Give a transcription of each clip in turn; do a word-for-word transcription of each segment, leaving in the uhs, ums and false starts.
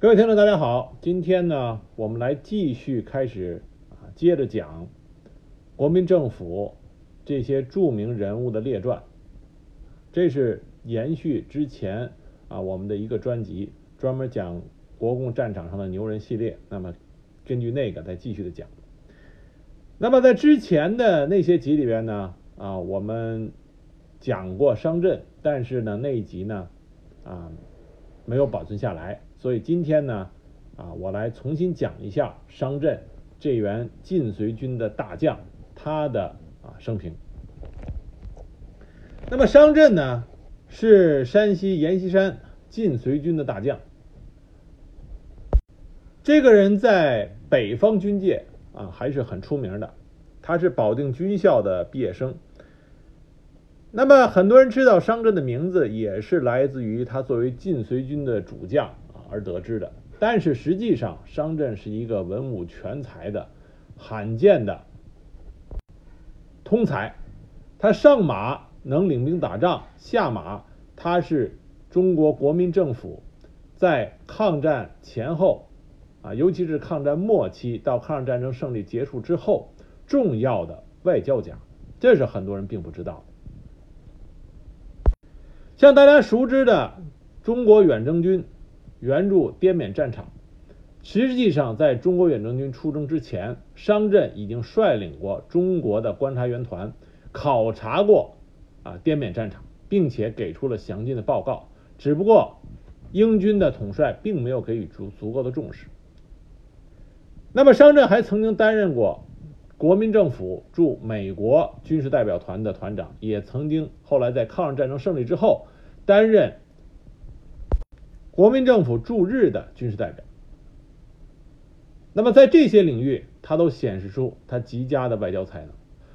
各位听众大家好，今天呢我们来继续开始啊，接着讲国民政府这些著名人物的列传。这是延续之前啊我们的一个专辑，专门讲国共战场上的牛人系列，那么根据那个再继续的讲。那么在之前的那些集里边呢啊我们讲过商震，但是呢那一集呢啊没有保存下来，所以今天呢，啊，我来重新讲一下商震这员晋绥军的大将，他的啊生平。那么商震呢，是山西阎锡山晋绥军的大将。这个人在北方军界啊还是很出名的，他是保定军校的毕业生。那么很多人知道商震的名字，也是来自于他作为晋绥军的主将而得知的，但是实际上商震是一个文武全才的罕见的通才。他上马能领兵打仗，下马他是中国国民政府在抗战前后啊，尤其是抗战末期到抗日战争胜利结束之后重要的外交家，这是很多人并不知道的。像大家熟知的中国远征军援助滇缅战场，实际上在中国远征军出征之前，商震已经率领过中国的观察员团考察过啊滇缅战场，并且给出了详尽的报告，只不过英军的统帅并没有给予足足够的重视。那么商震还曾经担任过国民政府驻美国军事代表团的团长，也曾经后来在抗日战争胜利之后担任国民政府驻日的军事代表。那么在这些领域他都显示出他极佳的外交才能。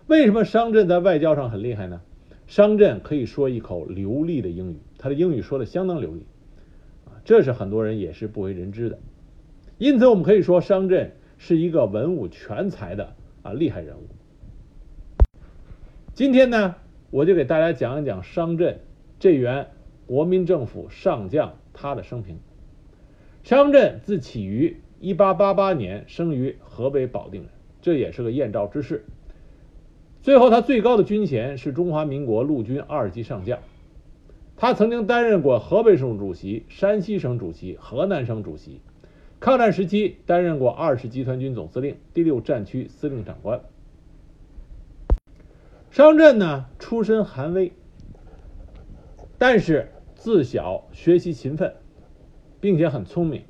为什么商震在外交上很厉害呢？商震可以说一口流利的英语，他的英语说的相当流利，这是很多人也是不为人知的。因此我们可以说商震是一个文武全才的啊厉害人物。今天呢我就给大家讲一讲商震这员国民政府上将他的生平。商震自起于一八八八年，生于河北保定人，这也是个燕赵之士。最后他最高的军衔是中华民国陆军二级上将。他曾经担任过河北省主席、山西省主席、河南省主席。抗战时期担任过二十集团军总司令、第六战区司令长官。商震呢出身寒微，但是自小学习勤奋，并且很聪明。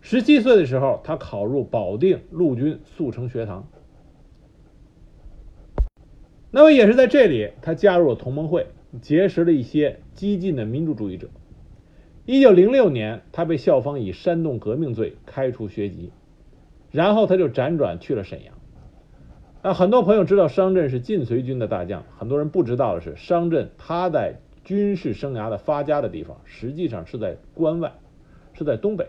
十七岁的时候他考入保定陆军速成学堂，那么也是在这里他加入了同盟会，结识了一些激进的民主主义者。一九零六年他被校方以煽动革命罪开除学籍，然后他就辗转去了沈阳。那很多朋友知道商震是晋绥军的大将，很多人不知道的是商震他在军事生涯的发家的地方实际上是在关外，是在东北。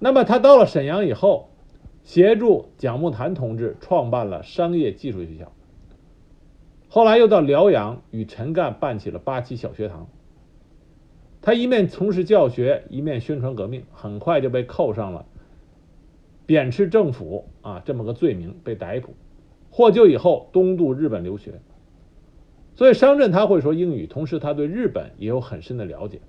那么他到了沈阳以后，协助蒋慕谭同志创办了商业技术学校，后来又到辽阳与陈干办起了八七小学堂。他一面从事教学，一面宣传革命，很快就被扣上了贬斥政府啊这么个罪名，被逮捕获救以后东渡日本留学。所以商震他会说英语，同时他对日本也有很深的了解。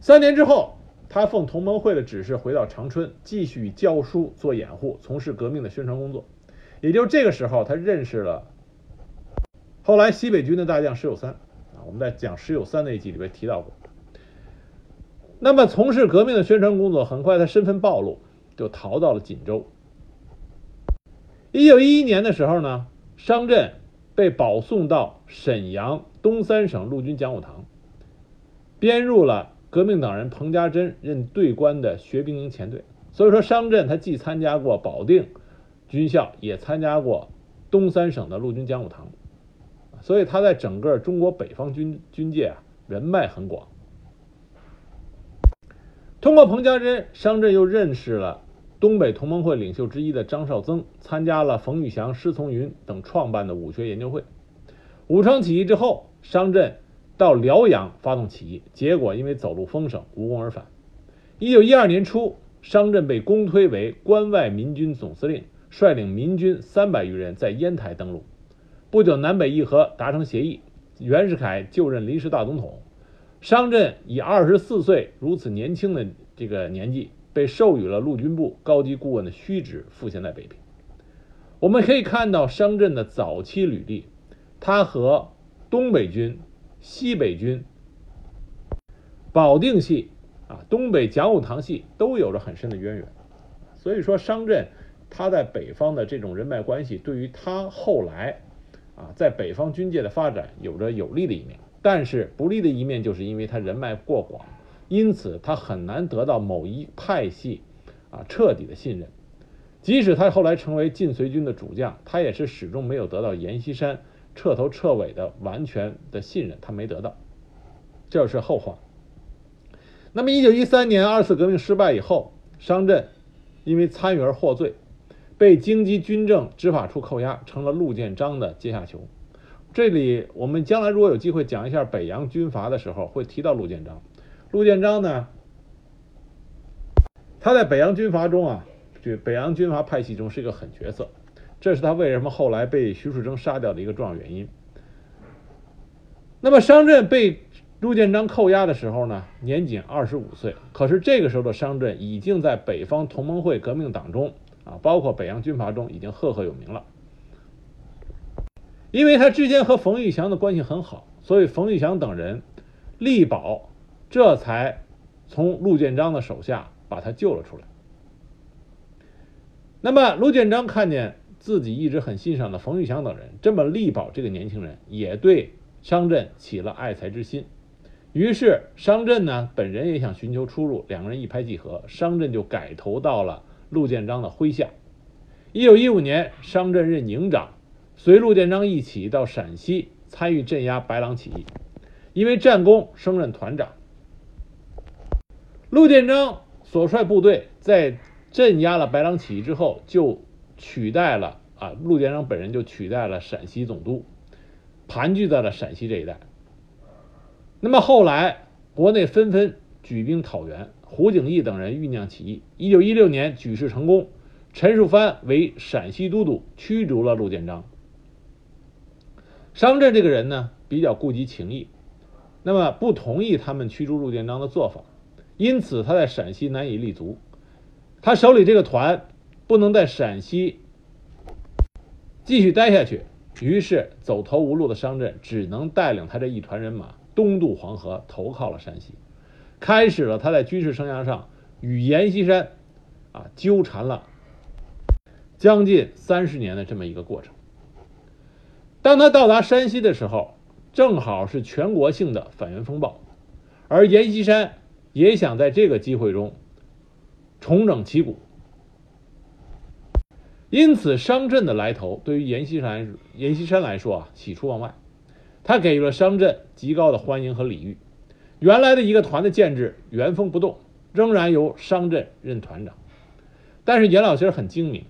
三年之后他奉同盟会的指示回到长春，继续以教书做掩护，从事革命的宣传工作。也就是这个时候他认识了后来西北军的大将石友三啊，我们在讲石友三那一集里边提到过。那么从事革命的宣传工作，很快他身份暴露，就逃到了锦州。一九一一年的时候呢，商震被保送到沈阳东三省陆军讲武堂，编入了革命党人彭家珍任队官的学兵营前队。所以说商震他既参加过保定军校，也参加过东三省的陆军讲武堂，所以他在整个中国北方军军界啊人脉很广。通过彭家珍，商震又认识了东北同盟会领袖之一的张绍曾，参加了冯玉祥、施从云等创办的武学研究会。武昌起义之后，商震到辽阳发动起义，结果因为走路风声无功而返。一九一二年初，商震被公推为关外民军总司令，率领民军三百余人在烟台登陆。不久南北议和达成协议，袁世凯就任临时大总统。商震以二十四岁如此年轻的这个年纪，被授予了陆军部高级顾问的虚职，赋闲在北平。我们可以看到商震的早期履历，他和东北军、西北军、保定系啊、东北讲武堂系都有着很深的渊源。所以说商震他在北方的这种人脉关系，对于他后来啊在北方军界的发展有着有利的一面，但是不利的一面就是因为他人脉过广，因此他很难得到某一派系啊彻底的信任。即使他后来成为晋绥军的主将，他也是始终没有得到阎锡山彻头彻尾的完全的信任，他没得到，这是后话。那么一九一三年二次革命失败以后，商震因为参与而获罪，被京畿军政执法处扣押，成了陆建章的阶下囚。这里我们将来如果有机会讲一下北洋军阀的时候会提到陆建章。陆建章呢，他在北洋军阀中啊就北洋军阀派系中是一个狠角色，这是他为什么后来被徐树铮杀掉的一个重要原因。那么商震被陆建章扣押的时候呢，年仅二十五岁，可是这个时候的商震已经在北方同盟会革命党中啊，包括北洋军阀中已经赫赫有名了。因为他之前和冯玉祥的关系很好，所以冯玉祥等人力保，这才从陆建章的手下把他救了出来。那么陆建章看见自己一直很欣赏的冯玉祥等人这么力保这个年轻人，也对商震起了爱才之心。于是商震呢本人也想寻求出路，两个人一拍即合，商震就改投到了陆建章的麾下。一九一五年，商震任营长，随陆建章一起到陕西参与镇压白狼起义，因为战功升任团长。陆建章所率部队在镇压了白狼起义之后，就取代了啊，陆建章本人就取代了陕西总督，盘踞在了陕西这一带。那么后来国内纷纷举兵讨袁，胡景翼等人酝酿起义。一九一六年举事成功，陈树藩为陕西都督，驱逐了陆建章。商震这个人呢比较顾及情义，那么不同意他们驱逐陆建章的做法，因此他在陕西难以立足。他手里这个团不能在陕西继续待下去，于是走投无路的商震只能带领他这一团人马东渡黄河，投靠了山西，开始了他在军事生涯上与阎锡山啊纠缠了将近三十年的这么一个过程。当他到达山西的时候，正好是全国性的反袁风暴，而阎锡山也想在这个机会中重整旗鼓。因此商震的来头对于阎锡山阎锡山来说啊喜出望外，他给予了商震极高的欢迎和礼遇。原来的一个团的建制原封不动，仍然由商震任团长。但是阎老先生很精明，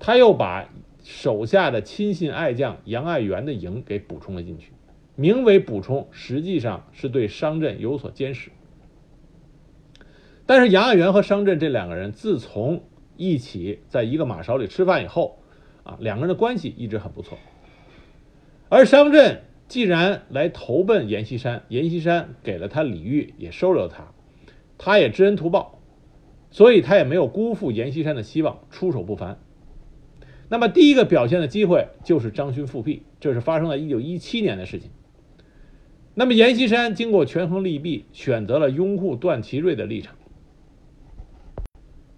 他又把手下的亲信爱将杨爱媛的营给补充了进去，名为补充，实际上是对商震有所监视。但是杨爱媛和商震这两个人自从一起在一个马勺里吃饭以后啊，两个人的关系一直很不错。而商震既然来投奔阎锡山，阎锡山给了他礼遇，也收留了他，他也知恩图报，所以他也没有辜负阎锡山的希望，出手不凡。那么第一个表现的机会就是张勋复辟，这是发生在一九一七年的事情。那么阎锡山经过权衡利弊，选择了拥护段祺瑞的立场。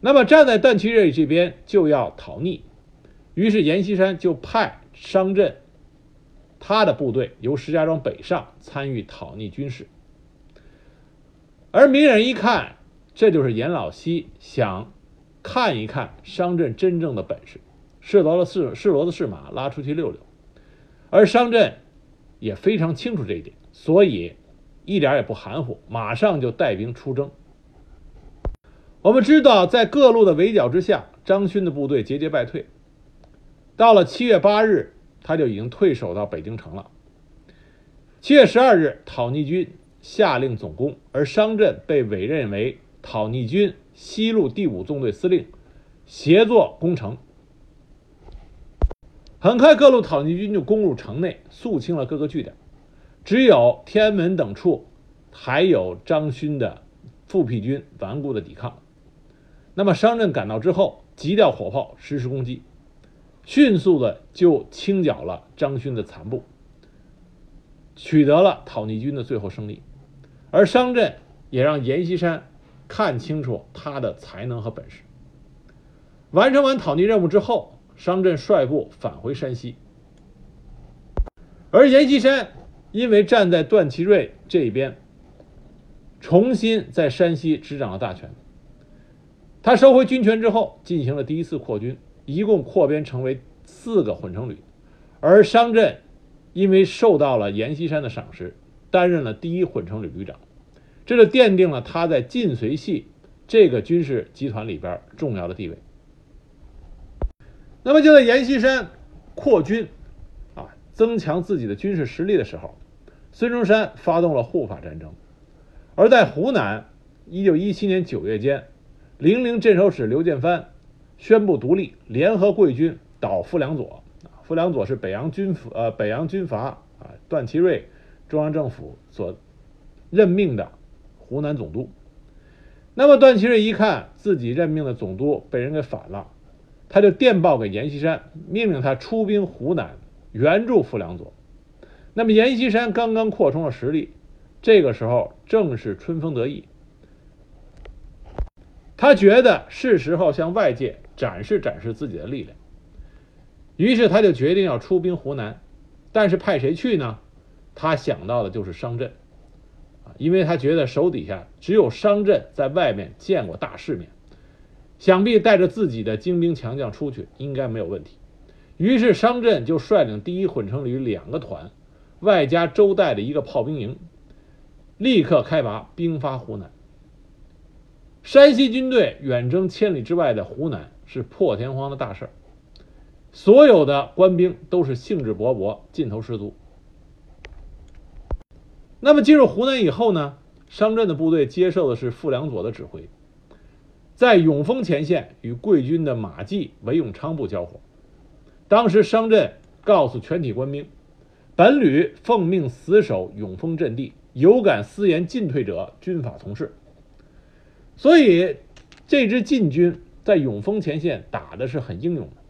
那么站在段祺瑞这边就要讨逆，于是阎锡山就派商震他的部队由石家庄北上参与讨逆军事。而明眼人一看，这就是阎老西想看一看商震真正的本事，是骡子是骡子是马，拉出去溜溜。而商震也非常清楚这一点，所以一点也不含糊，马上就带兵出征。我们知道在各路的围剿之下，张勋的部队节节败退，到了七月八日他就已经退守到北京城了。七月十二日，讨逆军下令总攻，而商震被委任为讨逆军西路第五纵队司令，协作攻城。很快，各路讨逆军就攻入城内，肃清了各个据点，只有天安门等处还有张勋的复辟军顽固的抵抗。那么商震赶到之后，急调火炮实施攻击，迅速的就清剿了张勋的残部，取得了讨逆军的最后胜利。而商震也让阎锡山看清楚他的才能和本事。完成完讨逆任务之后，商震率部返回山西，而阎锡山因为站在段祺瑞这边，重新在山西执掌了大权。他收回军权之后，进行了第一次扩军，一共扩编成为四个混成旅。而商震因为受到了阎锡山的赏识，担任了第一混成旅旅长，这就奠定了他在晋绥系这个军事集团里边重要的地位。那么就在阎锡山扩军啊，增强自己的军事实力的时候，孙中山发动了护法战争。而在湖南一九一七年九月间，零陵镇守使刘建藩宣布独立，联合桂军讨傅良佐。傅良佐是北洋军呃北洋军阀啊段祺瑞中央政府所任命的湖南总督。那么段祺瑞一看自己任命的总督被人给反了，他就电报给阎锡山，命令他出兵湖南援助傅良佐。那么阎锡山刚刚扩充了实力，这个时候正是春风得意，他觉得是时候向外界展示展示自己的力量，于是他就决定要出兵湖南。但是派谁去呢？他想到的就是商震，因为他觉得手底下只有商震在外面见过大世面，想必带着自己的精兵强将出去应该没有问题。于是商震就率领第一混成旅两个团，外加周代的一个炮兵营，立刻开拔，兵发湖南。山西军队远征千里之外的湖南是破天荒的大事，所有的官兵都是兴致勃勃，劲头十足。那么进入湖南以后呢，商震的部队接受的是傅良佐的指挥，在永丰前线与桂军的马季、韦永昌部交火。当时商震告诉全体官兵，本旅奉命死守永丰阵地，有敢私言进退者，军法从事。所以这支晋军在永丰前线打的是很英勇的，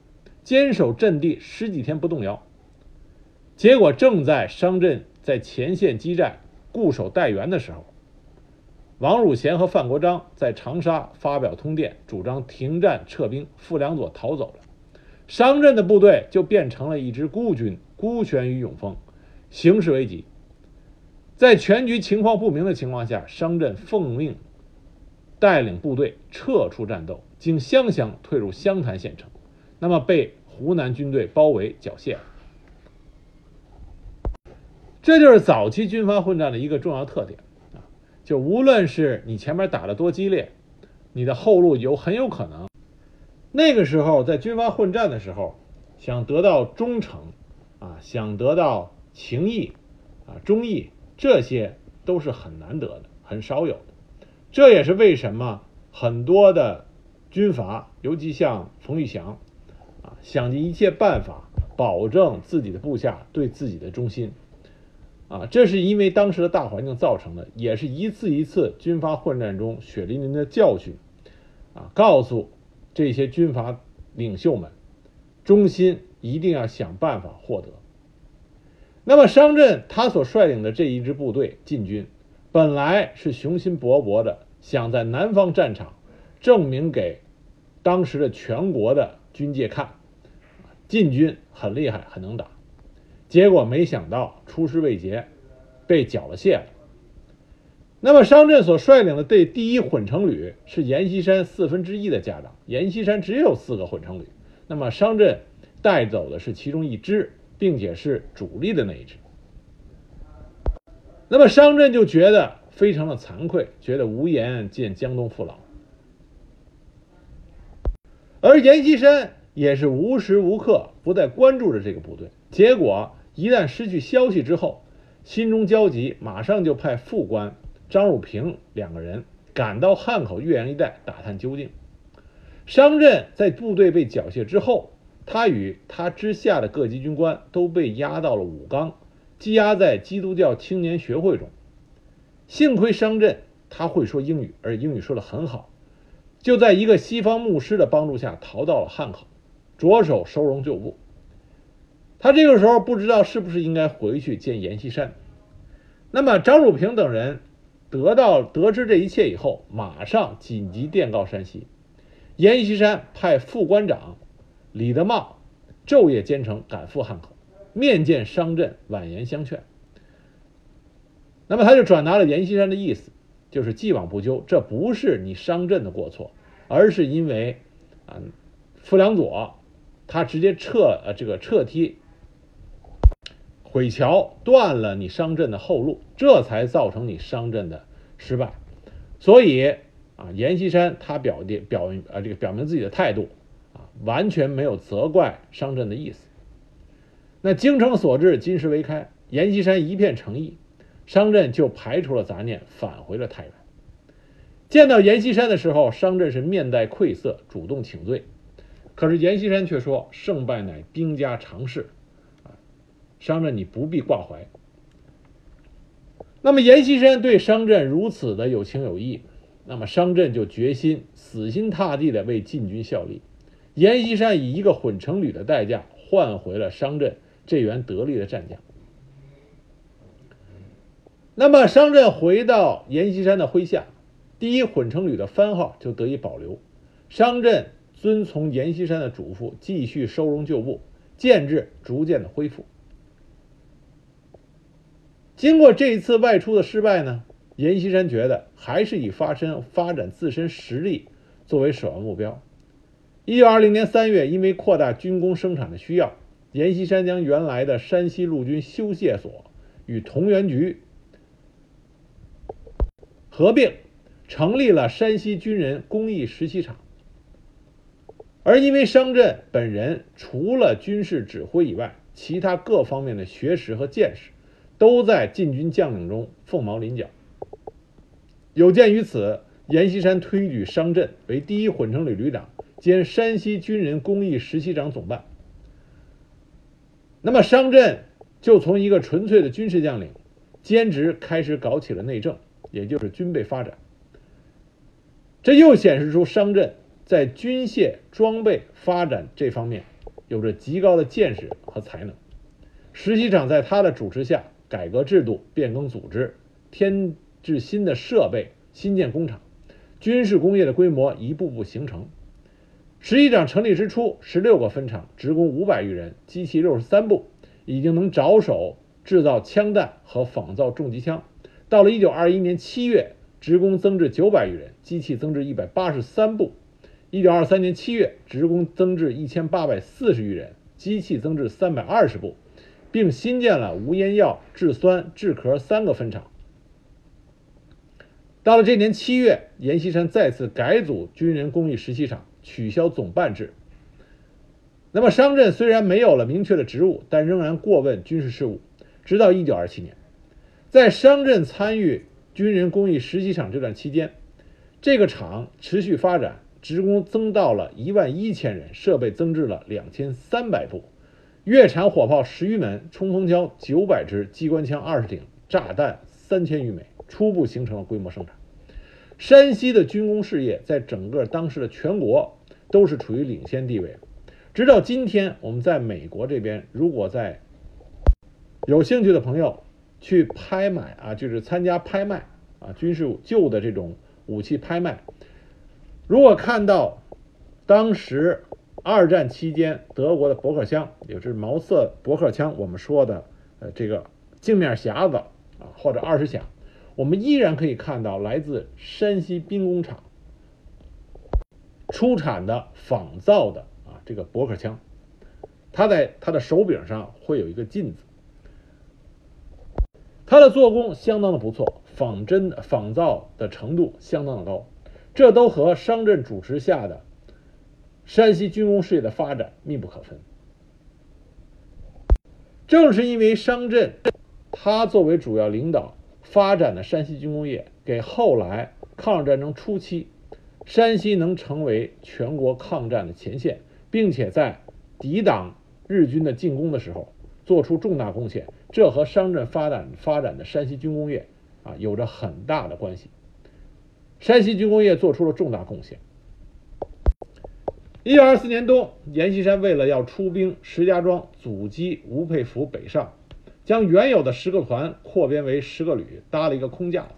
坚守阵地十几天不动摇。结果正在商震在前线激战固守待援的时候，王汝贤和范国璋在长沙发表通电，主张停战撤兵，傅良佐逃走了，商震的部队就变成了一支孤军，孤悬于永丰，形势危急。在全局情况不明的情况下，商震奉命带领部队撤出战斗，经湘乡退入湘潭县城，那么被湖南军队包围缴械了。这就是早期军阀混战的一个重要特点。就无论是你前面打得多激烈，你的后路有很有可能，那个时候在军阀混战的时候，想得到忠诚啊，想得到情义啊、忠义，这些都是很难得的，很少有的。这也是为什么很多的军阀，尤其像冯玉祥啊，想尽一切办法保证自己的部下对自己的忠心。啊，这是因为当时的大环境造成的，也是一次一次军阀混战中血淋淋的教训啊，告诉这些军阀领袖们，忠心一定要想办法获得。那么商震他所率领的这一支部队进军，本来是雄心勃勃的，想在南方战场证明给当时的全国的军界看，进军很厉害，很能打。结果没想到出师未捷，被缴了械了。那么商震所率领的这第一混成旅是阎锡山四分之一的家当，阎锡山只有四个混成旅，那么商震带走的是其中一支，并且是主力的那一支。那么商震就觉得非常的惭愧，觉得无颜见江东父老。而阎锡山也是无时无刻不在关注着这个部队，结果一旦失去消息之后，心中焦急，马上就派副官张汝平两个人赶到汉口岳阳一带打探究竟。商震在部队被缴械之后，他与他之下的各级军官都被押到了武冈，羁押在基督教青年学会中。幸亏商震他会说英语，而英语说得很好，就在一个西方牧师的帮助下逃到了汉口，着手收容旧部。他这个时候不知道是不是应该回去见阎锡山。那么张汝平等人得到得知这一切以后，马上紧急电告山西。阎锡山派副官长李德茂昼夜兼程赶赴汉口，面见商震，婉言相劝。那么他就转达了阎锡山的意思，就是既往不咎，这不是你商震的过错，而是因为啊，傅良佐他直接撤呃这个撤梯毁桥，断了你商震的后路，这才造成你商震的失败。所以啊，阎锡山他表的表呃这个表明自己的态度啊，完全没有责怪商震的意思。那精诚所至，金石为开，阎锡山一片诚意。商震就排除了杂念，返回了太原。见到阎锡山的时候，商震是面带愧色，主动请罪。可是阎锡山却说：“胜败乃兵家常事，啊，商震你不必挂怀。”那么阎锡山对商震如此的有情有义，那么商震就决心死心塌地的为晋军效力。阎锡山以一个混成旅的代价换回了商震这员得力的战将。那么商震回到阎锡山的麾下，第一混成旅的番号就得以保留。商震遵从阎锡山的嘱咐，继续收容旧部，建制逐渐的恢复。经过这一次外出的失败呢，阎锡山觉得还是以发身发展自身实力作为首要目标。一九二零年三月，因为扩大军工生产的需要，阎锡山将原来的山西陆军修械所与同源局合并，成立了山西军人工艺实习场。而因为商震本人除了军事指挥以外，其他各方面的学识和见识都在晋军将领中凤毛麟角。有鉴于此，阎锡山推举商震为第一混成旅旅长兼山西军人工艺实习场总办。那么商震就从一个纯粹的军事将领兼职开始搞起了内政，也就是军备发展。这又显示出商震在军械装备发展这方面有着极高的见识和才能。实习场在他的主持下改革制度，变更组织，添置新的设备，新建工厂，军事工业的规模一步步形成。实习场成立之初，十六个分厂，职工五百余人，机器六十三部，已经能着手制造枪弹和仿造重机枪。到了一九二一年七月，职工增至九百余人，机器增至一百八十三部。一九二三年七月，职工增至一千八百四十余人，机器增至三百二十部，并新建了无烟药、制酸、制壳三个分厂。到了这年七月，阎锡山再次改组军人工艺实习场，取消总办制。那么商震虽然没有了明确的职务，但仍然过问军事事务，直到一九二七年。在商震参与军人工艺实习场这段期间，这个厂持续发展，职工增到了一万一千人，设备增至了两千三百部，月产火炮十余门，冲锋枪九百支，机关枪二十挺，炸弹三千余枚，初步形成了规模生产。山西的军工事业在整个当时的全国都是处于领先地位。直到今天，我们在美国这边，如果在有兴趣的朋友去拍卖啊，就是参加拍卖啊，军事旧的这种武器拍卖。如果看到当时二战期间德国的驳克枪，也就是毛瑟驳克枪，我们说的呃这个镜面匣子啊，或者二十响，我们依然可以看到来自山西兵工厂出产的仿造的啊这个驳克枪，它在它的手柄上会有一个镜子。它的做工相当的不错，仿真仿造的程度相当的高，这都和商震主持下的山西军工事业的发展密不可分。正是因为商震他作为主要领导发展的山西军工业，给后来抗日战争初期山西能成为全国抗战的前线，并且在抵挡日军的进攻的时候做出重大贡献，这和商震发展发展的山西军工业啊有着很大的关系。山西军工业做出了重大贡献。一九二四年冬，阎锡山为了要出兵石家庄阻击吴佩孚北上，将原有的十个团扩编为十个旅，搭了一个空架子，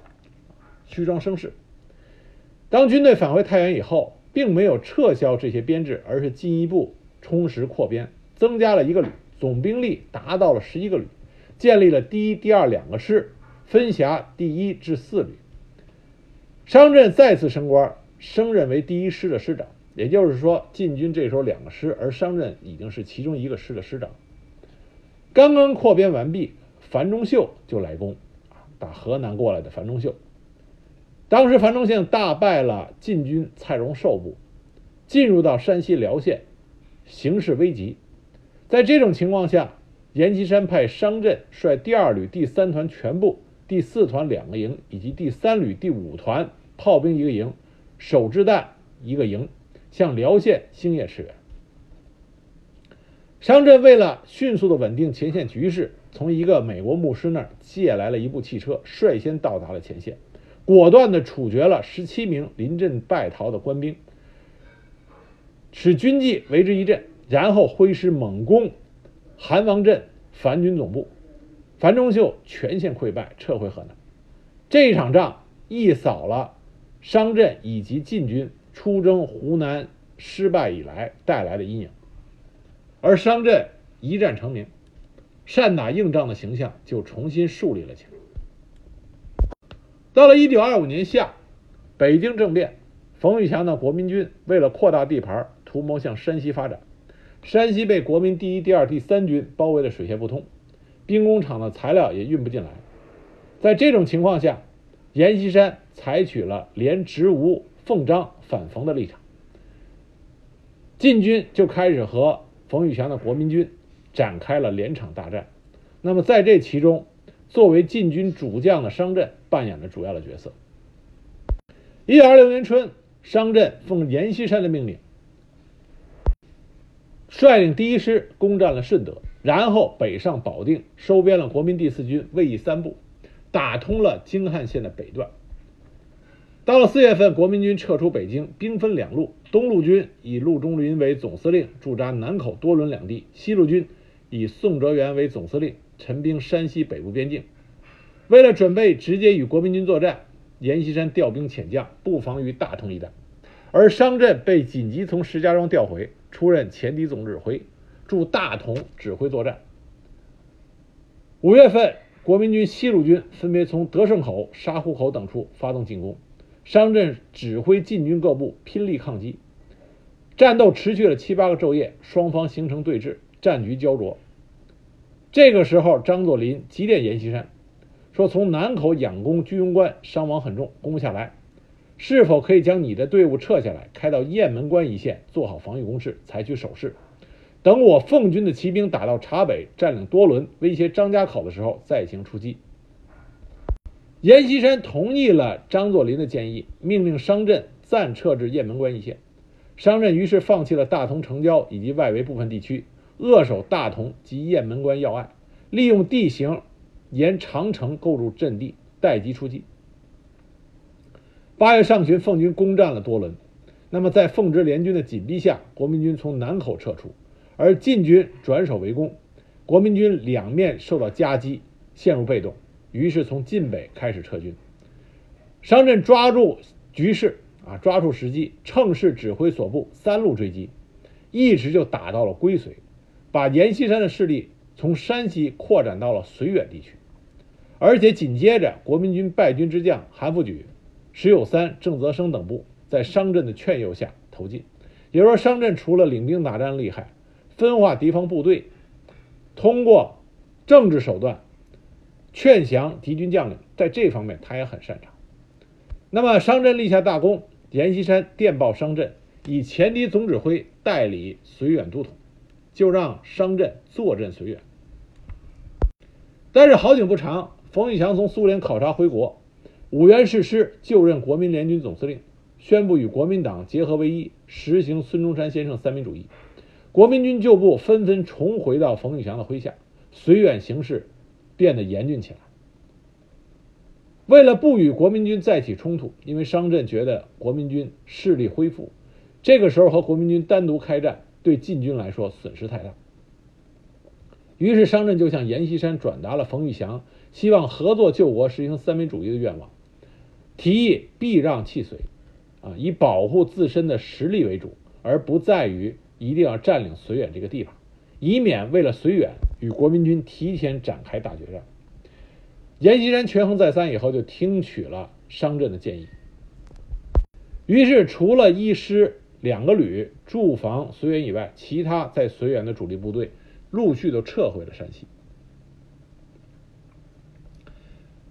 虚张声势。当军队返回太原以后，并没有撤销这些编制，而是进一步充实扩编，增加了一个旅，总兵力达到了十一个旅，建立了第一、第二两个师，分辖第一至四旅。商震再次升官，升任为第一师的师长，也就是说，晋军这时候两个师，而商震已经是其中一个师的师长。刚刚扩编完毕，樊钟秀就来攻，打河南过来的樊钟秀。当时樊钟秀大败了晋军蔡荣寿部，进入到山西辽县，形势危急。在这种情况下，阎锡山派商震率第二旅、第三团全部、第四团两个营以及第三旅、第五团炮兵一个营、手榴弹一个营，向辽县兴业驰援。商震为了迅速的稳定前线局势，从一个美国牧师那儿借来了一部汽车，率先到达了前线。果断地处决了十七名临阵败逃的官兵，使军纪为之一振，然后挥师猛攻韩王镇樊军总部，樊钟秀全线溃败，撤回河南。这一场仗一扫了商震以及晋军出征湖南失败以来带来的阴影，而商震一战成名，善打硬仗的形象就重新树立了起来。到了一九二五年夏，北京政变，冯玉祥的国民军为了扩大地盘，图谋向山西发展。山西被国民第一、第二、第三军包围的水泄不通，兵工厂的材料也运不进来。在这种情况下，阎锡山采取了联直吴、奉张反冯的立场，晋军就开始和冯玉祥的国民军展开了连场大战。那么在这其中，作为晋军主将的商震扮演了主要的角色。一九二六年春，商震奉阎锡山的命令，率领第一师攻占了顺德，然后北上保定，收编了国民第四军卫奕三部，打通了京汉线的北段。到了四月份，国民军撤出北京，兵分两路，东路军以陆中林为总司令，驻扎南口、多伦两地；西路军以宋哲元为总司令，陈兵山西北部边境。为了准备直接与国民军作战，阎锡山调兵遣将，布防于大同一带。而商震被紧急从石家庄调回，出任前敌总指挥，驻大同指挥作战。五月份，国民军西路军分别从德胜口、沙湖口等处发动进攻，商震指挥晋军各部拼力抗击，战斗持续了七八个昼夜，双方形成对峙，战局焦灼。这个时候，张作霖急电阎锡山，说从南口养工居庸关伤亡很重，攻不下来，是否可以将你的队伍撤下来，开到雁门关一线，做好防御工事，采取守势，等我奉军的骑兵打到察北，占领多伦，威胁张家口的时候再行出击。阎锡山同意了张作霖的建议，命令商震暂撤至雁门关一线。商震于是放弃了大同城郊以及外围部分地区，扼守大同及雁门关要隘，利用地形沿长城构筑阵地，待机出击。八月上旬，奉军攻占了多伦。那么在奉直联军的紧逼下，国民军从南口撤出，而晋军转守为攻，国民军两面受到夹击，陷入被动，于是从晋北开始撤军。商震抓住局势啊，抓住时机，乘势指挥所部三路追击，一直就打到了归绥，把阎锡山的势力从山西扩展到了绥远地区。而且紧接着，国民军败军之将韩复榘、石友三、郑泽生等部在商震的劝诱下投进。也就是说，商震除了领兵打仗厉害，分化敌方部队，通过政治手段劝降敌军将领，在这方面他也很擅长。那么商震立下大功，阎锡山电报商震，以前敌总指挥代理绥远都统，就让商震坐镇绥远。但是好景不长，冯玉祥从苏联考察回国，五原誓师就任国民联军总司令，宣布与国民党结合为一，实行孙中山先生三民主义。国民军旧部纷纷重回到冯玉祥的麾下，绥远形势变得严峻起来。为了不与国民军再起冲突，因为商震觉得国民军势力恢复，这个时候和国民军单独开战对晋军来说损失太大，于是商震就向阎锡山转达了冯玉祥希望合作救国实行三民主义的愿望，提议避让弃绥啊，以保护自身的实力为主，而不在于一定要占领绥远这个地方，以免为了绥远与国民军提前展开大决战。阎锡山权衡再三以后，就听取了商震的建议，于是除了一师两个旅驻防绥远以外，其他在绥远的主力部队陆续都撤回了山西。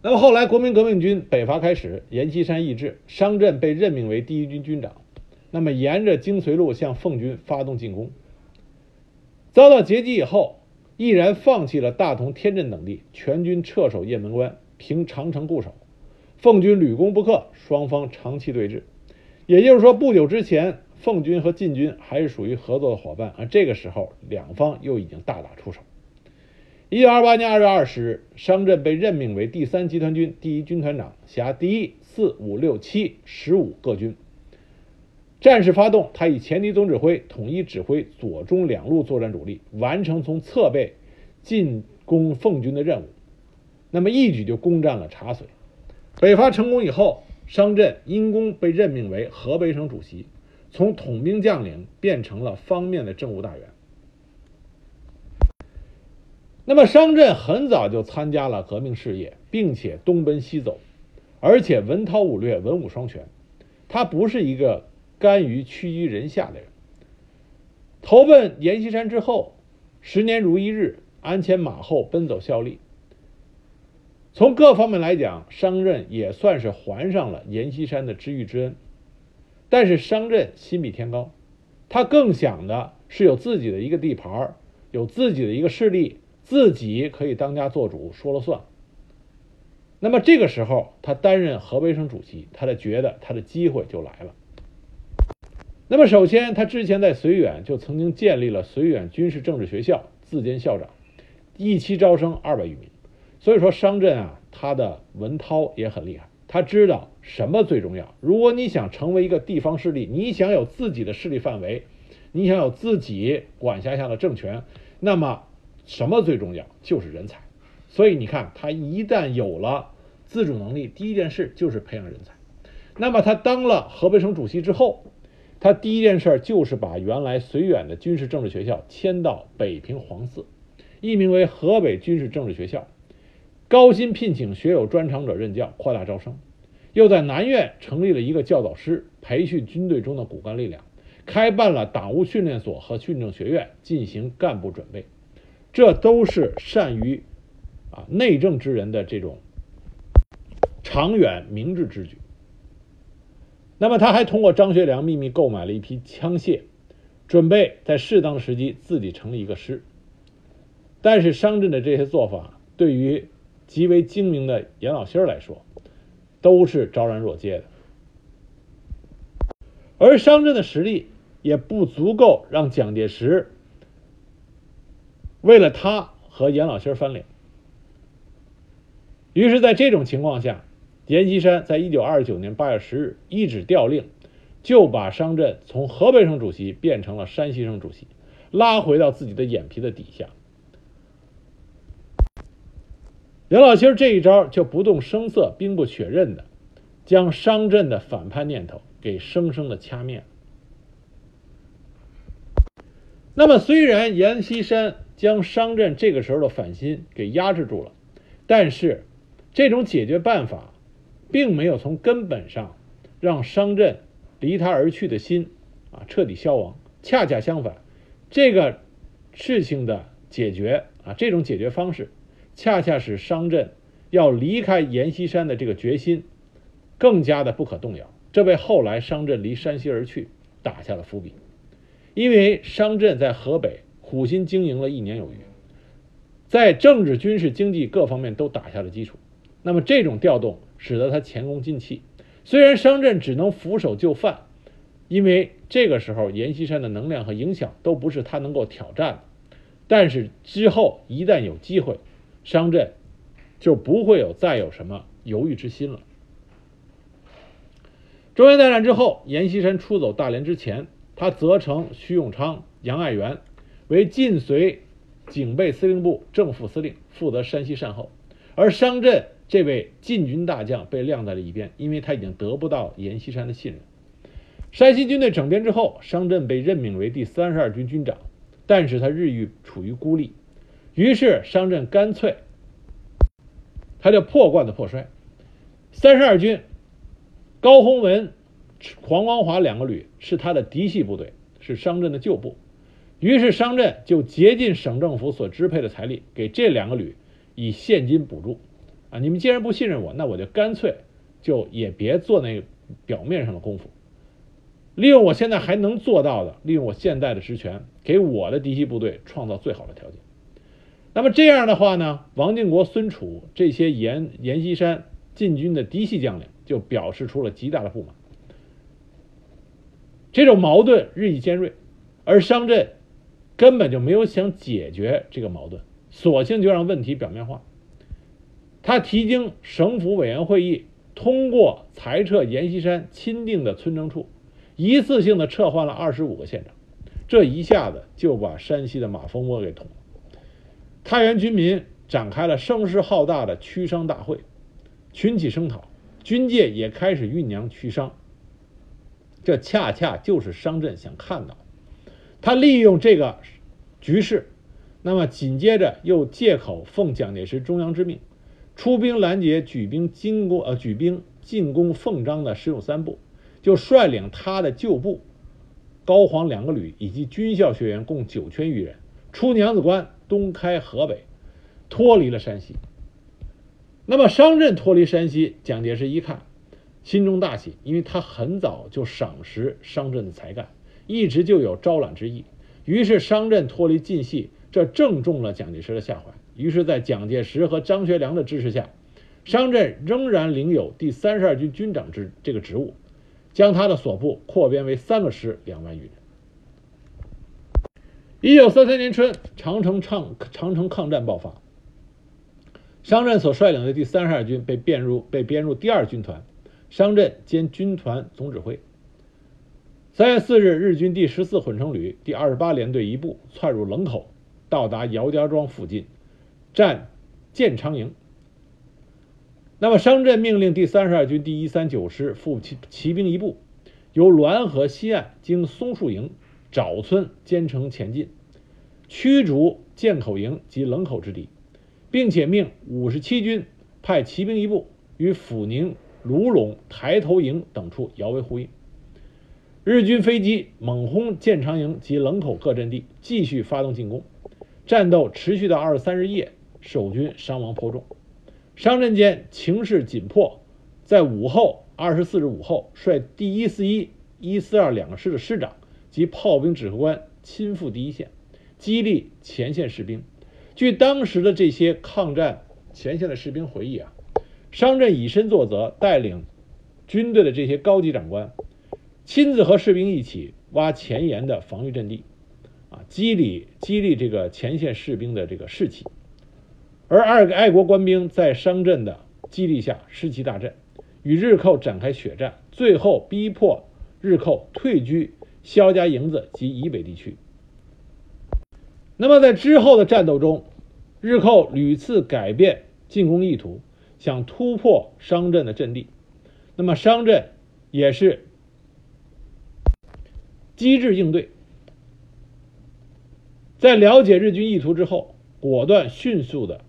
那么后来国民革命军北伐开始，阎锡山易帜，商震被任命为第一军军长，那么沿着京绥路向奉军发动进攻，遭到截击以后，毅然放弃了大同、天镇等地，全军撤守雁门关，凭长城固守，奉军屡攻不克，双方长期对峙。也就是说，不久之前奉军和晋军还是属于合作的伙伴，而这个时候两方又已经大打出手。一九二八年二月二十日，商震被任命为第三集团军第一军团长，辖第一、四、五、六、七、十五各军。战事发动，他以前敌总指挥统一指挥左中两路作战主力，完成从侧背进攻奉军的任务，那么一举就攻占了察绥。北伐成功以后，商震因功被任命为河北省主席，从统兵将领变成了方面的政务大员。那么商震很早就参加了革命事业，并且东奔西走，而且文韬武略，文武双全。他不是一个甘于屈居人下的人。投奔阎锡山之后，十年如一日，鞍前马后，奔走效力。从各方面来讲，商震也算是还上了阎锡山的知遇之恩。但是商震心比天高，他更想的是有自己的一个地盘，有自己的一个势力，自己可以当家做主，说了算。那么这个时候他担任河北省主席，他就觉得他的机会就来了。那么首先，他之前在绥远就曾经建立了绥远军事政治学校，自兼校长，一期招生二百余名。所以说商震啊，他的文韬也很厉害，他知道什么最重要。如果你想成为一个地方势力，你想有自己的势力范围，你想有自己管辖下的政权，那么什么最重要？就是人才。所以你看，他一旦有了自主能力，第一件事就是培养人才。那么他当了河北省主席之后，他第一件事就是把原来绥远的军事政治学校迁到北平黄寺，易名为河北军事政治学校，高薪聘请学有专长者任教，扩大招生。又在南苑成立了一个教导师，培训军队中的骨干力量，开办了党务训练所和训政学院，进行干部准备。这都是善于啊内政之人的这种长远明智之举。那么他还通过张学良秘密购买了一批枪械，准备在适当的时机自己成立一个师。但是商震的这些做法对于极为精明的阎老仙儿来说，都是昭然若揭的。而商震的实力也不足够让蒋介石为了他和阎老仙儿翻脸。于是在这种情况下，阎锡山在一九二九年八月十日一纸调令，就把商震从河北省主席变成了山西省主席，拉回到自己的眼皮的底下。阎老仙这一招就不动声色、兵不血刃的将商震的反叛念头给生生的掐灭。那么虽然阎锡山将商震这个时候的反心给压制住了，但是这种解决办法并没有从根本上让商震离他而去的心啊彻底消亡，恰恰相反，这个事情的解决啊这种解决方式恰恰使商震要离开阎锡山的这个决心更加的不可动摇，这为后来商震离山西而去打下了伏笔。因为商震在河北苦心经营了一年有余，在政治、军事、经济各方面都打下了基础。那么这种调动使得他前功尽弃，虽然商震只能俯首就范，因为这个时候阎锡山的能量和影响都不是他能够挑战的。但是之后一旦有机会，商震就不会有再有什么犹豫之心了。中原大战之后，阎锡山出走大连之前，他责成徐永昌、杨爱媛为晋绥警备司令部正副司令，负责山西善后。而商震这位晋军大将被晾在了一边，因为他已经得不到阎锡山的信任。山西军队整编之后，商震被任命为第三十二军军长，但是他日益处于孤立，于是商震干脆他就破罐子破摔。三十二军高洪文、黄光华两个旅是他的嫡系部队，是商震的旧部，于是商震就竭尽省政府所支配的财力，给这两个旅以现金补助。啊，你们既然不信任我，那我就干脆就也别做那个表面上的功夫，利用我现在还能做到的，利用我现在的实权，给我的嫡系部队创造最好的条件。那么这样的话呢，王定国、孙楚这些阎阎锡山晋军的嫡系将领就表示出了极大的不满。这种矛盾日益尖锐，而商震根本就没有想解决这个矛盾，索性就让问题表面化。他提经省府委员会议通过裁撤阎锡山钦定的村政处，一次性的撤换了二十五个县长，这一下子就把山西的马蜂窝给捅了。太原军民展开了声势浩大的屈商大会，群起声讨，军界也开始酝酿屈商。这恰恰就是商震想看到，他利用这个局势，那么紧接着又借口奉蒋介石中央之命，出兵拦截举兵进攻呃举兵进攻奉章的石勇三部，就率领他的旧部、高黄两个旅以及军校学员共九千余人，出娘子关，东开河北，脱离了山西。那么商震脱离山西，蒋介石一看心中大喜，因为他很早就赏识商震的才干，一直就有招揽之意。于是商震脱离晋系，这正中了蒋介石的下怀。于是在蒋介石和张学良的支持下，商震仍然领有第三十二军军长之这个职务，将他的所部扩编为三个师，两万余人。一九三三年春，长城抗长城抗战爆发，商震所率领的第三十二军被编入被编入第二军团，商震兼军团总指挥。三月四日，日军第十四混成旅第二十八联队一部窜入冷口，到达姚家庄附近，占建昌营。那么，商震命令第三十二军第一三九师副骑兵一部，由滦河西岸经松树营、沼村兼程前进，驱逐建口营及冷口之敌，并且命五十七军派骑兵一部与阜宁、卢陇、抬头营等处遥为呼应。日军飞机猛轰建昌营及冷口各阵地，继续发动进攻，战斗持续到二十三日夜，守军伤亡颇重。商震间情势紧迫，在午后二十四日午后，率第一四一、一四二两个师的师长及炮兵指挥官亲赴第一线，激励前线士兵。据当时的这些抗战前线的士兵回忆啊，商震以身作则，带领军队的这些高级长官亲自和士兵一起挖前沿的防御阵地，啊，激励激励这个前线士兵的这个士气。而二个爱国官兵在商震的激励下士气大振，与日寇展开血战，最后逼迫日寇退居萧家营子及以北地区。那么在之后的战斗中，日寇屡次改变进攻意图，想突破商震的阵地。那么商震也是机智应对，在了解日军意图之后，果断迅速的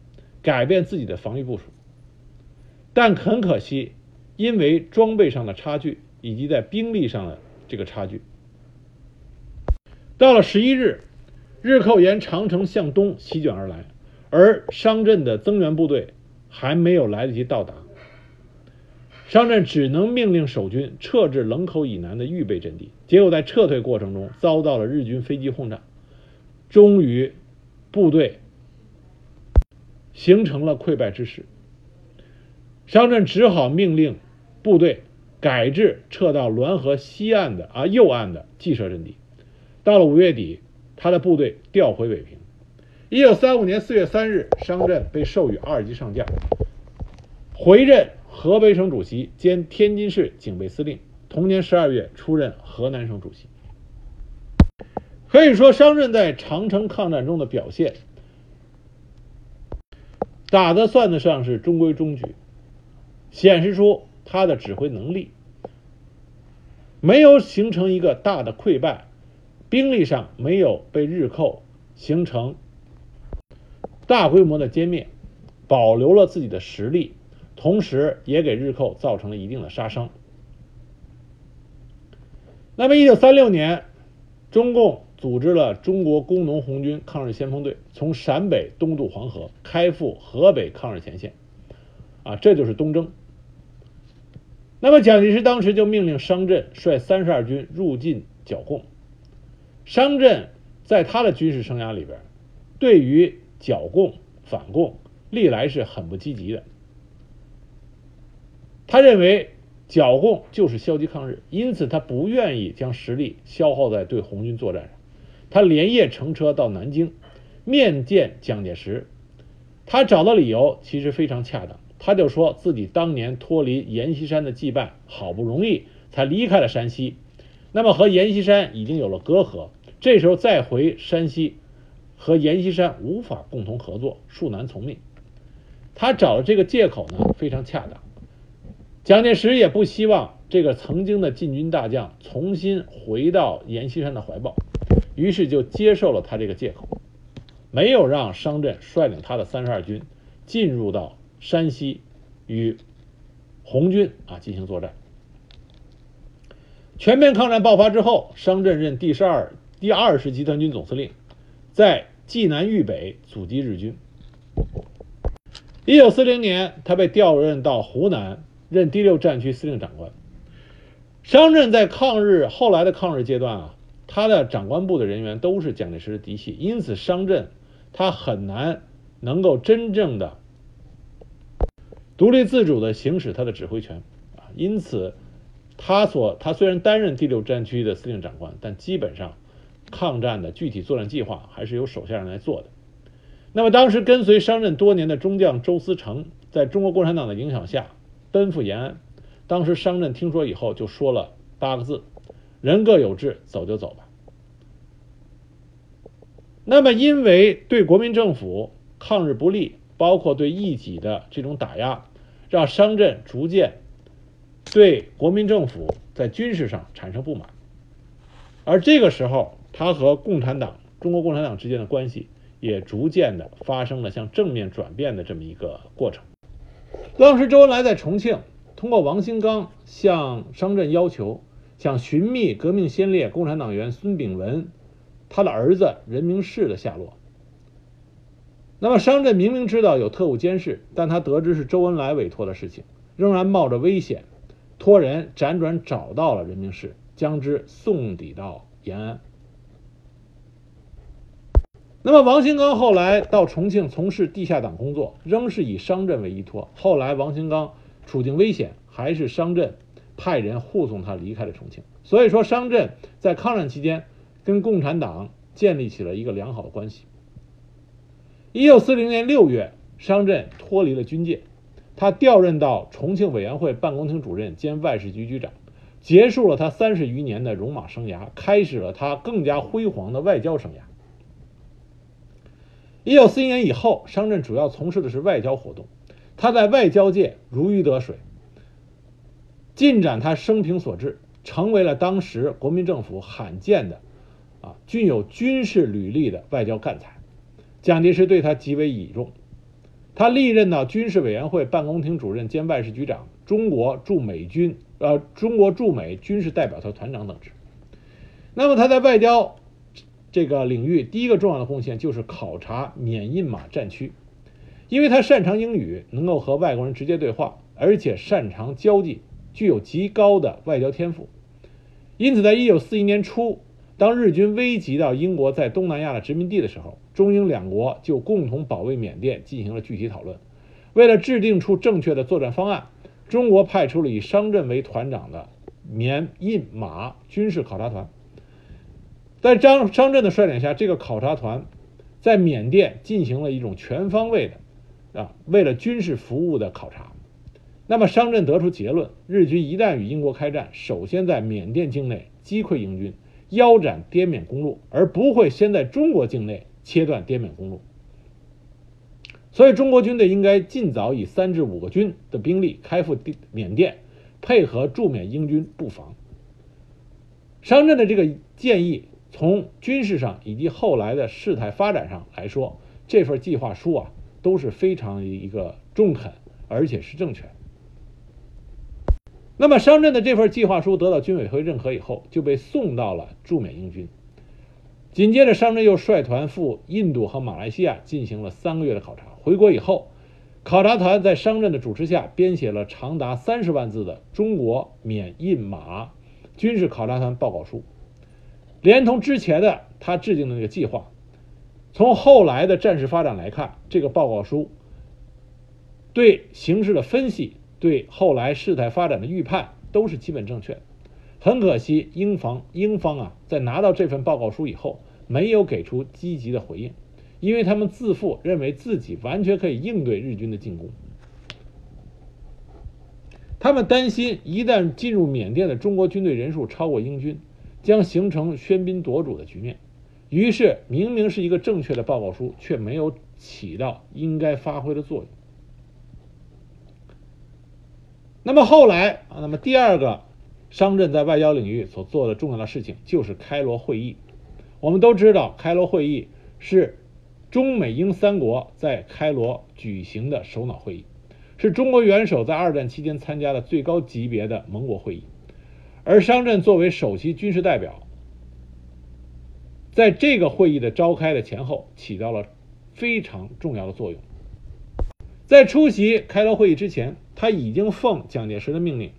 改变自己的防御部署。但很可惜，因为装备上的差距以及在兵力上的这个差距，到了十一日，日寇沿长城向东席卷而来，而商震的增援部队还没有来得及到达，商震只能命令守军撤至冷口以南的预备阵地，结果在撤退过程中遭到了日军飞机轰炸，终于部队形成了溃败之势。商震只好命令部队改制撤到滦河西岸的啊右岸的既舍阵地。到了五月底，他的部队调回北平。一九三五年四月三日，商震被授予二级上将，回任河北省主席兼天津市警备司令。同年十二月，出任河南省主席。可以说，商震在长城抗战中的表现，打得算得上是中规中矩，显示出他的指挥能力，没有形成一个大的溃败，兵力上没有被日寇形成大规模的歼灭，保留了自己的实力，同时也给日寇造成了一定的杀伤。那么一九三六年，中共组织了中国工农红军抗日先锋队，从陕北东渡黄河，开赴河北抗日前线啊，这就是东征。那么蒋介石当时就命令商震率三十二军入晋剿共。商震在他的军事生涯里边，对于剿共反共历来是很不积极的，他认为剿共就是消极抗日，因此他不愿意将实力消耗在对红军作战上。他连夜乘车到南京面见蒋介石，他找的理由其实非常恰当，他就说自己当年脱离阎锡山的羁绊，好不容易才离开了山西，那么和阎锡山已经有了隔阂，这时候再回山西和阎锡山无法共同合作，恕难从命。他找的这个借口呢非常恰当，蒋介石也不希望这个曾经的禁军大将重新回到阎锡山的怀抱，于是就接受了他这个借口，没有让商震率领他的三十二军进入到山西与红军啊进行作战。全面抗战爆发之后，商震任第二第二十集团军总司令，在济南豫北阻击日军。一九四零年，他被调任到湖南，任第六战区司令长官。商震在抗日后来的抗日阶段啊，他的长官部的人员都是蒋介石的嫡系，因此商震他很难能够真正的独立自主的行使他的指挥权啊，因此他所他虽然担任第六战区的司令长官，但基本上抗战的具体作战计划还是由手下人来做的。那么当时跟随商震多年的中将周思成，在中国共产党的影响下奔赴延安。当时商震听说以后就说了八个字：人各有志，走就走吧。那么因为对国民政府抗日不利，包括对异己的这种打压，让商震逐渐对国民政府在军事上产生不满。而这个时候，他和共产党中国共产党之间的关系也逐渐的发生了向正面转变的这么一个过程。当时周恩来在重庆通过王新刚向商震要求，想寻觅革命先烈共产党员孙炳文他的儿子任明世的下落。那么商震明明知道有特务监视，但他得知是周恩来委托的事情，仍然冒着危险托人辗转找到了任明世，将之送抵到延安。那么王新刚后来到重庆从事地下党工作，仍是以商震为依托。后来王新刚处境危险，还是商震派人护送他离开了重庆。所以说，商震在抗战期间跟共产党建立起了一个良好的关系。一九四零年六月，商震脱离了军界，他调任到重庆委员会办公厅主任兼外事局局长，结束了他三十余年的戎马生涯，开始了他更加辉煌的外交生涯。一九四一年以后，商震主要从事的是外交活动，他在外交界如鱼得水，进展他生平所志，成为了当时国民政府罕见的啊具有军事履历的外交干才。蒋介石对他极为倚重，他历任到军事委员会办公厅主任兼外事局长、中国驻美军呃中国驻美军事代表团团长等职。那么他在外交这个领域第一个重要的贡献就是考察缅印马战区，因为他擅长英语，能够和外国人直接对话，而且擅长交际，具有极高的外交天赋。因此在一九四一年初，当日军危及到英国在东南亚的殖民地的时候，中英两国就共同保卫缅甸进行了具体讨论。为了制定出正确的作战方案，中国派出了以商震为团长的缅印马军事考察团。在张商震的率领下，这个考察团在缅甸进行了一种全方位的啊，为了军事服务的考察。那么商震得出结论，日军一旦与英国开战，首先在缅甸境内击溃英军，腰斩滇缅公路，而不会先在中国境内切断滇缅公路。所以中国军队应该尽早以三至五个军的兵力开赴缅甸，配合驻缅英军布防。商震的这个建议，从军事上以及后来的事态发展上来说，这份计划书啊都是非常一个中肯，而且是正确。那么商震的这份计划书得到军委会认可以后，就被送到了驻缅英军。紧接着商震又率团赴印度和马来西亚进行了三个月的考察。回国以后，考察团在商震的主持下编写了长达三十万字的中国缅印马军事考察团报告书，连同之前的他制定的那个计划。从后来的战事发展来看，这个报告书对形势的分析，对后来事态发展的预判都是基本正确的。很可惜，英方英方啊，在拿到这份报告书以后，没有给出积极的回应，因为他们自负认为自己完全可以应对日军的进攻。他们担心一旦进入缅甸的中国军队人数超过英军，将形成喧宾夺主的局面。于是明明是一个正确的报告书，却没有起到应该发挥的作用。那么后来啊，那么第二个商震在外交领域所做的重要的事情就是开罗会议。我们都知道，开罗会议是中美英三国在开罗举行的首脑会议，是中国元首在二战期间参加的最高级别的盟国会议。而商震作为首席军事代表，在这个会议的召开的前后起到了非常重要的作用。在出席开罗会议之前，他已经奉蒋介石的命令，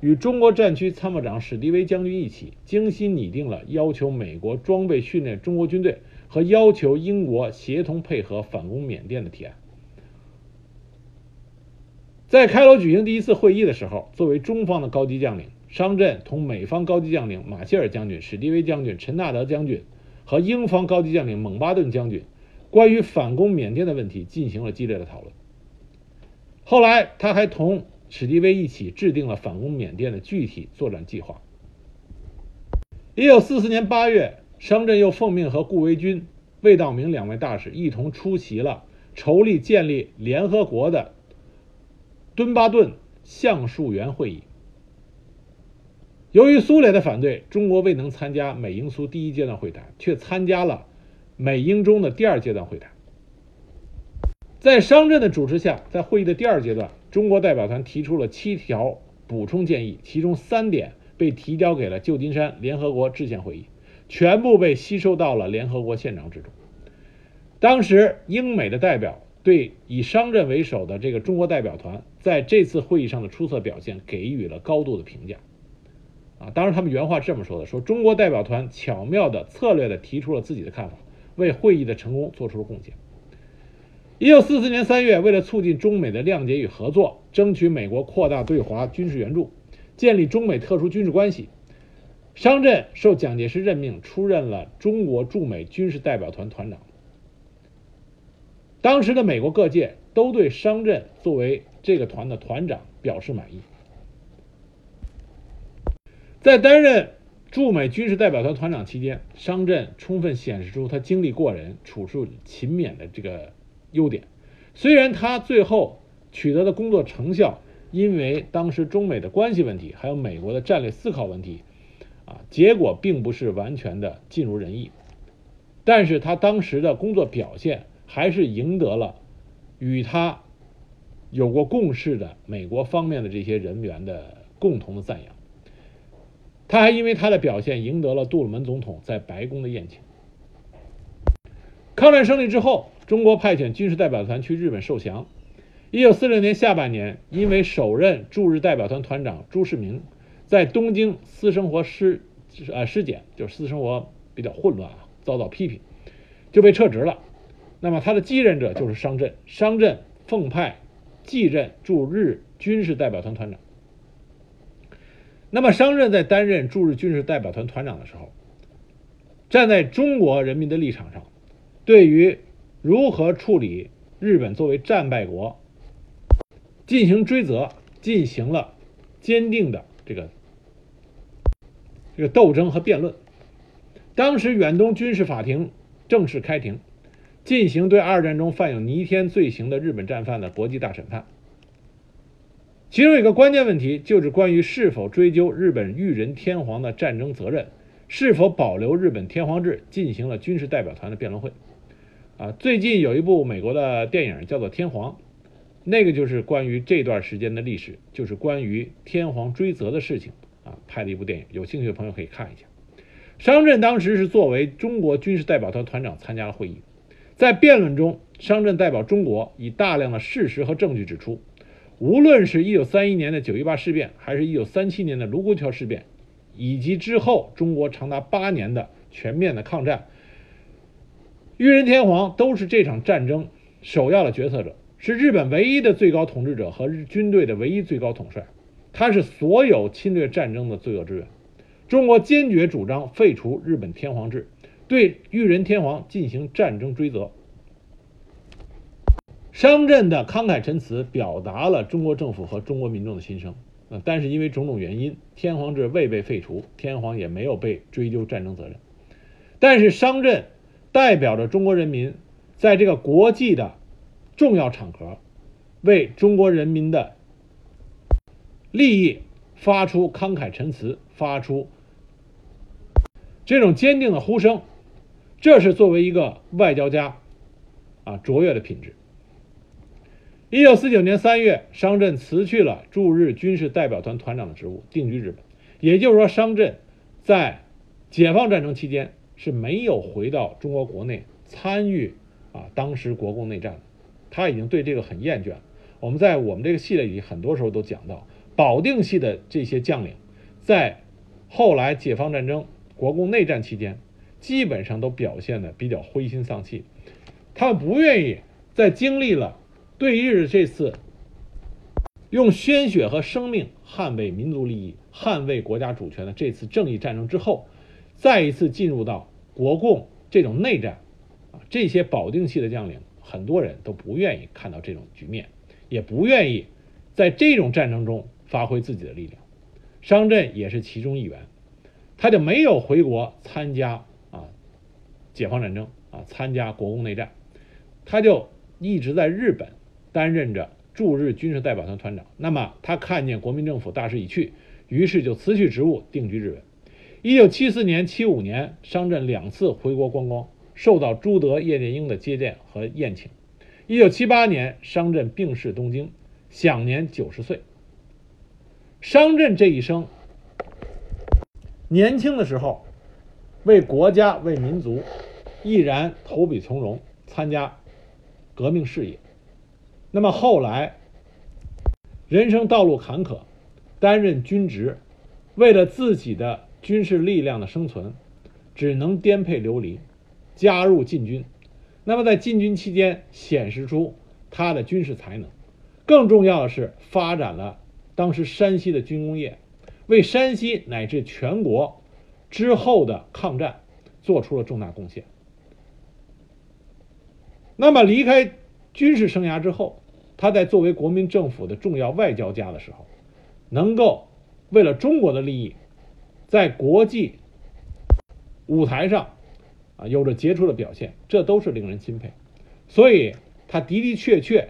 与中国战区参谋长史迪威将军一起精心拟定了要求美国装备训练中国军队和要求英国协同配合反攻缅甸的提案。在开罗举行第一次会议的时候，作为中方的高级将领，商震同美方高级将领马歇尔将军、史迪威将军、陈纳德将军和英方高级将领蒙巴顿将军关于反攻缅甸的问题进行了激烈的讨论。后来他还同史迪威一起制定了反攻缅甸的具体作战计划。一九四四年八月，商震又奉命和顾维钧、魏道明两位大使一同出席了筹立建立联合国的敦巴顿橡树园会议。由于苏联的反对，中国未能参加美英苏第一阶段会谈，却参加了美英中的第二阶段会谈。在商震的主持下，在会议的第二阶段，中国代表团提出了七条补充建议，其中三点被提交给了旧金山联合国制宪会议，全部被吸收到了联合国宪章之中。当时英美的代表对以商震为首的这个中国代表团在这次会议上的出色表现给予了高度的评价。啊，当然他们原话这么说的，说中国代表团巧妙的、策略的提出了自己的看法，为会议的成功做出了贡献。一九四四年三月，为了促进中美的谅解与合作，争取美国扩大对华军事援助，建立中美特殊军事关系，商震受蒋介石任命出任了中国驻美军事代表团团长。当时的美国各界都对商震作为这个团的团长表示满意。在担任驻美军事代表团团长期间，商震充分显示出他精力过人、处事勤勉的这个优点。虽然他最后取得的工作成效，因为当时中美的关系问题，还有美国的战略思考问题，啊，结果并不是完全的尽如人意，但是他当时的工作表现还是赢得了与他有过共事的美国方面的这些人员的共同的赞扬。他还因为他的表现赢得了杜鲁门总统在白宫的宴请。抗战胜利之后，中国派遣军事代表团去日本受降。一九四六年下半年，因为首任驻日代表团团长朱世明在东京私生活尸、呃、尸检，就是私生活比较混乱啊，遭到批评，就被撤职了。那么他的继任者就是商震，商震奉派继任驻日军事代表团团长。那么商震在担任驻日军事代表团团长的时候，站在中国人民的立场上，对于如何处理日本作为战败国进行追责，进行了坚定的这个这个斗争和辩论。当时远东军事法庭正式开庭，进行对二战中犯有弥天罪行的日本战犯的国际大审判。其中一个关键问题就是关于是否追究日本裕仁天皇的战争责任，是否保留日本天皇制，进行了军事代表团的辩论会。啊，最近有一部美国的电影叫做《天皇》，那个就是关于这段时间的历史，就是关于天皇追责的事情啊，拍的一部电影，有兴趣的朋友可以看一下。商震当时是作为中国军事代表团团长参加了会议，在辩论中，商震代表中国以大量的事实和证据指出，无论是一九三一年的九一八事变，还是一九三七年的卢沟桥事变，以及之后中国长达八年的全面的抗战，裕仁天皇都是这场战争首要的决策者，是日本唯一的最高统治者和日军队的唯一最高统帅，他是所有侵略战争的罪恶之源。中国坚决主张废除日本天皇制，对裕仁天皇进行战争追责。商震的慷慨陈词表达了中国政府和中国民众的心声，但是因为种种原因，天皇制未被废除，天皇也没有被追究战争责任。但是商震代表着中国人民，在这个国际的重要场合，为中国人民的利益发出慷慨陈词，发出这种坚定的呼声，这是作为一个外交家啊卓越的品质。一九四九年三月，商震辞去了驻日军事代表团团长的职务，定居日本。也就是说，商震在解放战争期间是没有回到中国国内参与啊当时国共内战，他已经对这个很厌倦。我们在我们这个系列里很多时候都讲到，保定系的这些将领在后来解放战争国共内战期间基本上都表现得比较灰心丧气，他们不愿意在经历了对日这次用鲜血和生命捍卫民族利益、捍卫国家主权的这次正义战争之后，再一次进入到国共这种内战啊，这些保定系的将领很多人都不愿意看到这种局面，也不愿意在这种战争中发挥自己的力量。商震也是其中一员，他就没有回国参加啊解放战争啊，参加国共内战，他就一直在日本担任着驻日军事代表团团长。那么他看见国民政府大势已去，于是就辞去职务，定居日本。一九七四年、七五年，商震两次回国观光，受到朱德、叶剑英的接见和宴请。一九七八年，商震病逝东京，享年九十岁。商震这一生，年轻的时候为国家、为民族毅然投笔从戎，参加革命事业。那么后来人生道路坎坷，担任军职，为了自己的军事力量的生存，只能颠沛流离，加入禁军。那么在禁军期间显示出他的军事才能，更重要的是发展了当时山西的军工业，为山西乃至全国之后的抗战做出了重大贡献。那么离开军事生涯之后，他在作为国民政府的重要外交家的时候，能够为了中国的利益在国际舞台上啊有着杰出的表现，这都是令人钦佩。所以他的的确确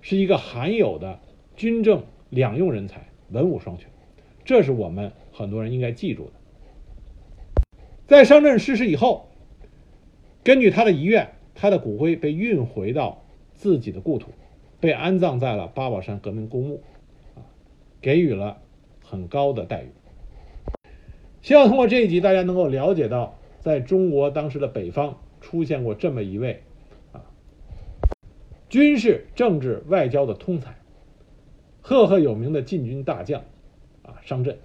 是一个罕有的军政两用人才，文武双全，这是我们很多人应该记住的。在商震逝世以后，根据他的遗愿，他的骨灰被运回到自己的故土，被安葬在了八宝山革命公墓，啊，给予了很高的待遇。希望通过这一集，大家能够了解到，在中国当时的北方出现过这么一位啊军事、政治、外交的通才，赫赫有名的禁军大将啊商震。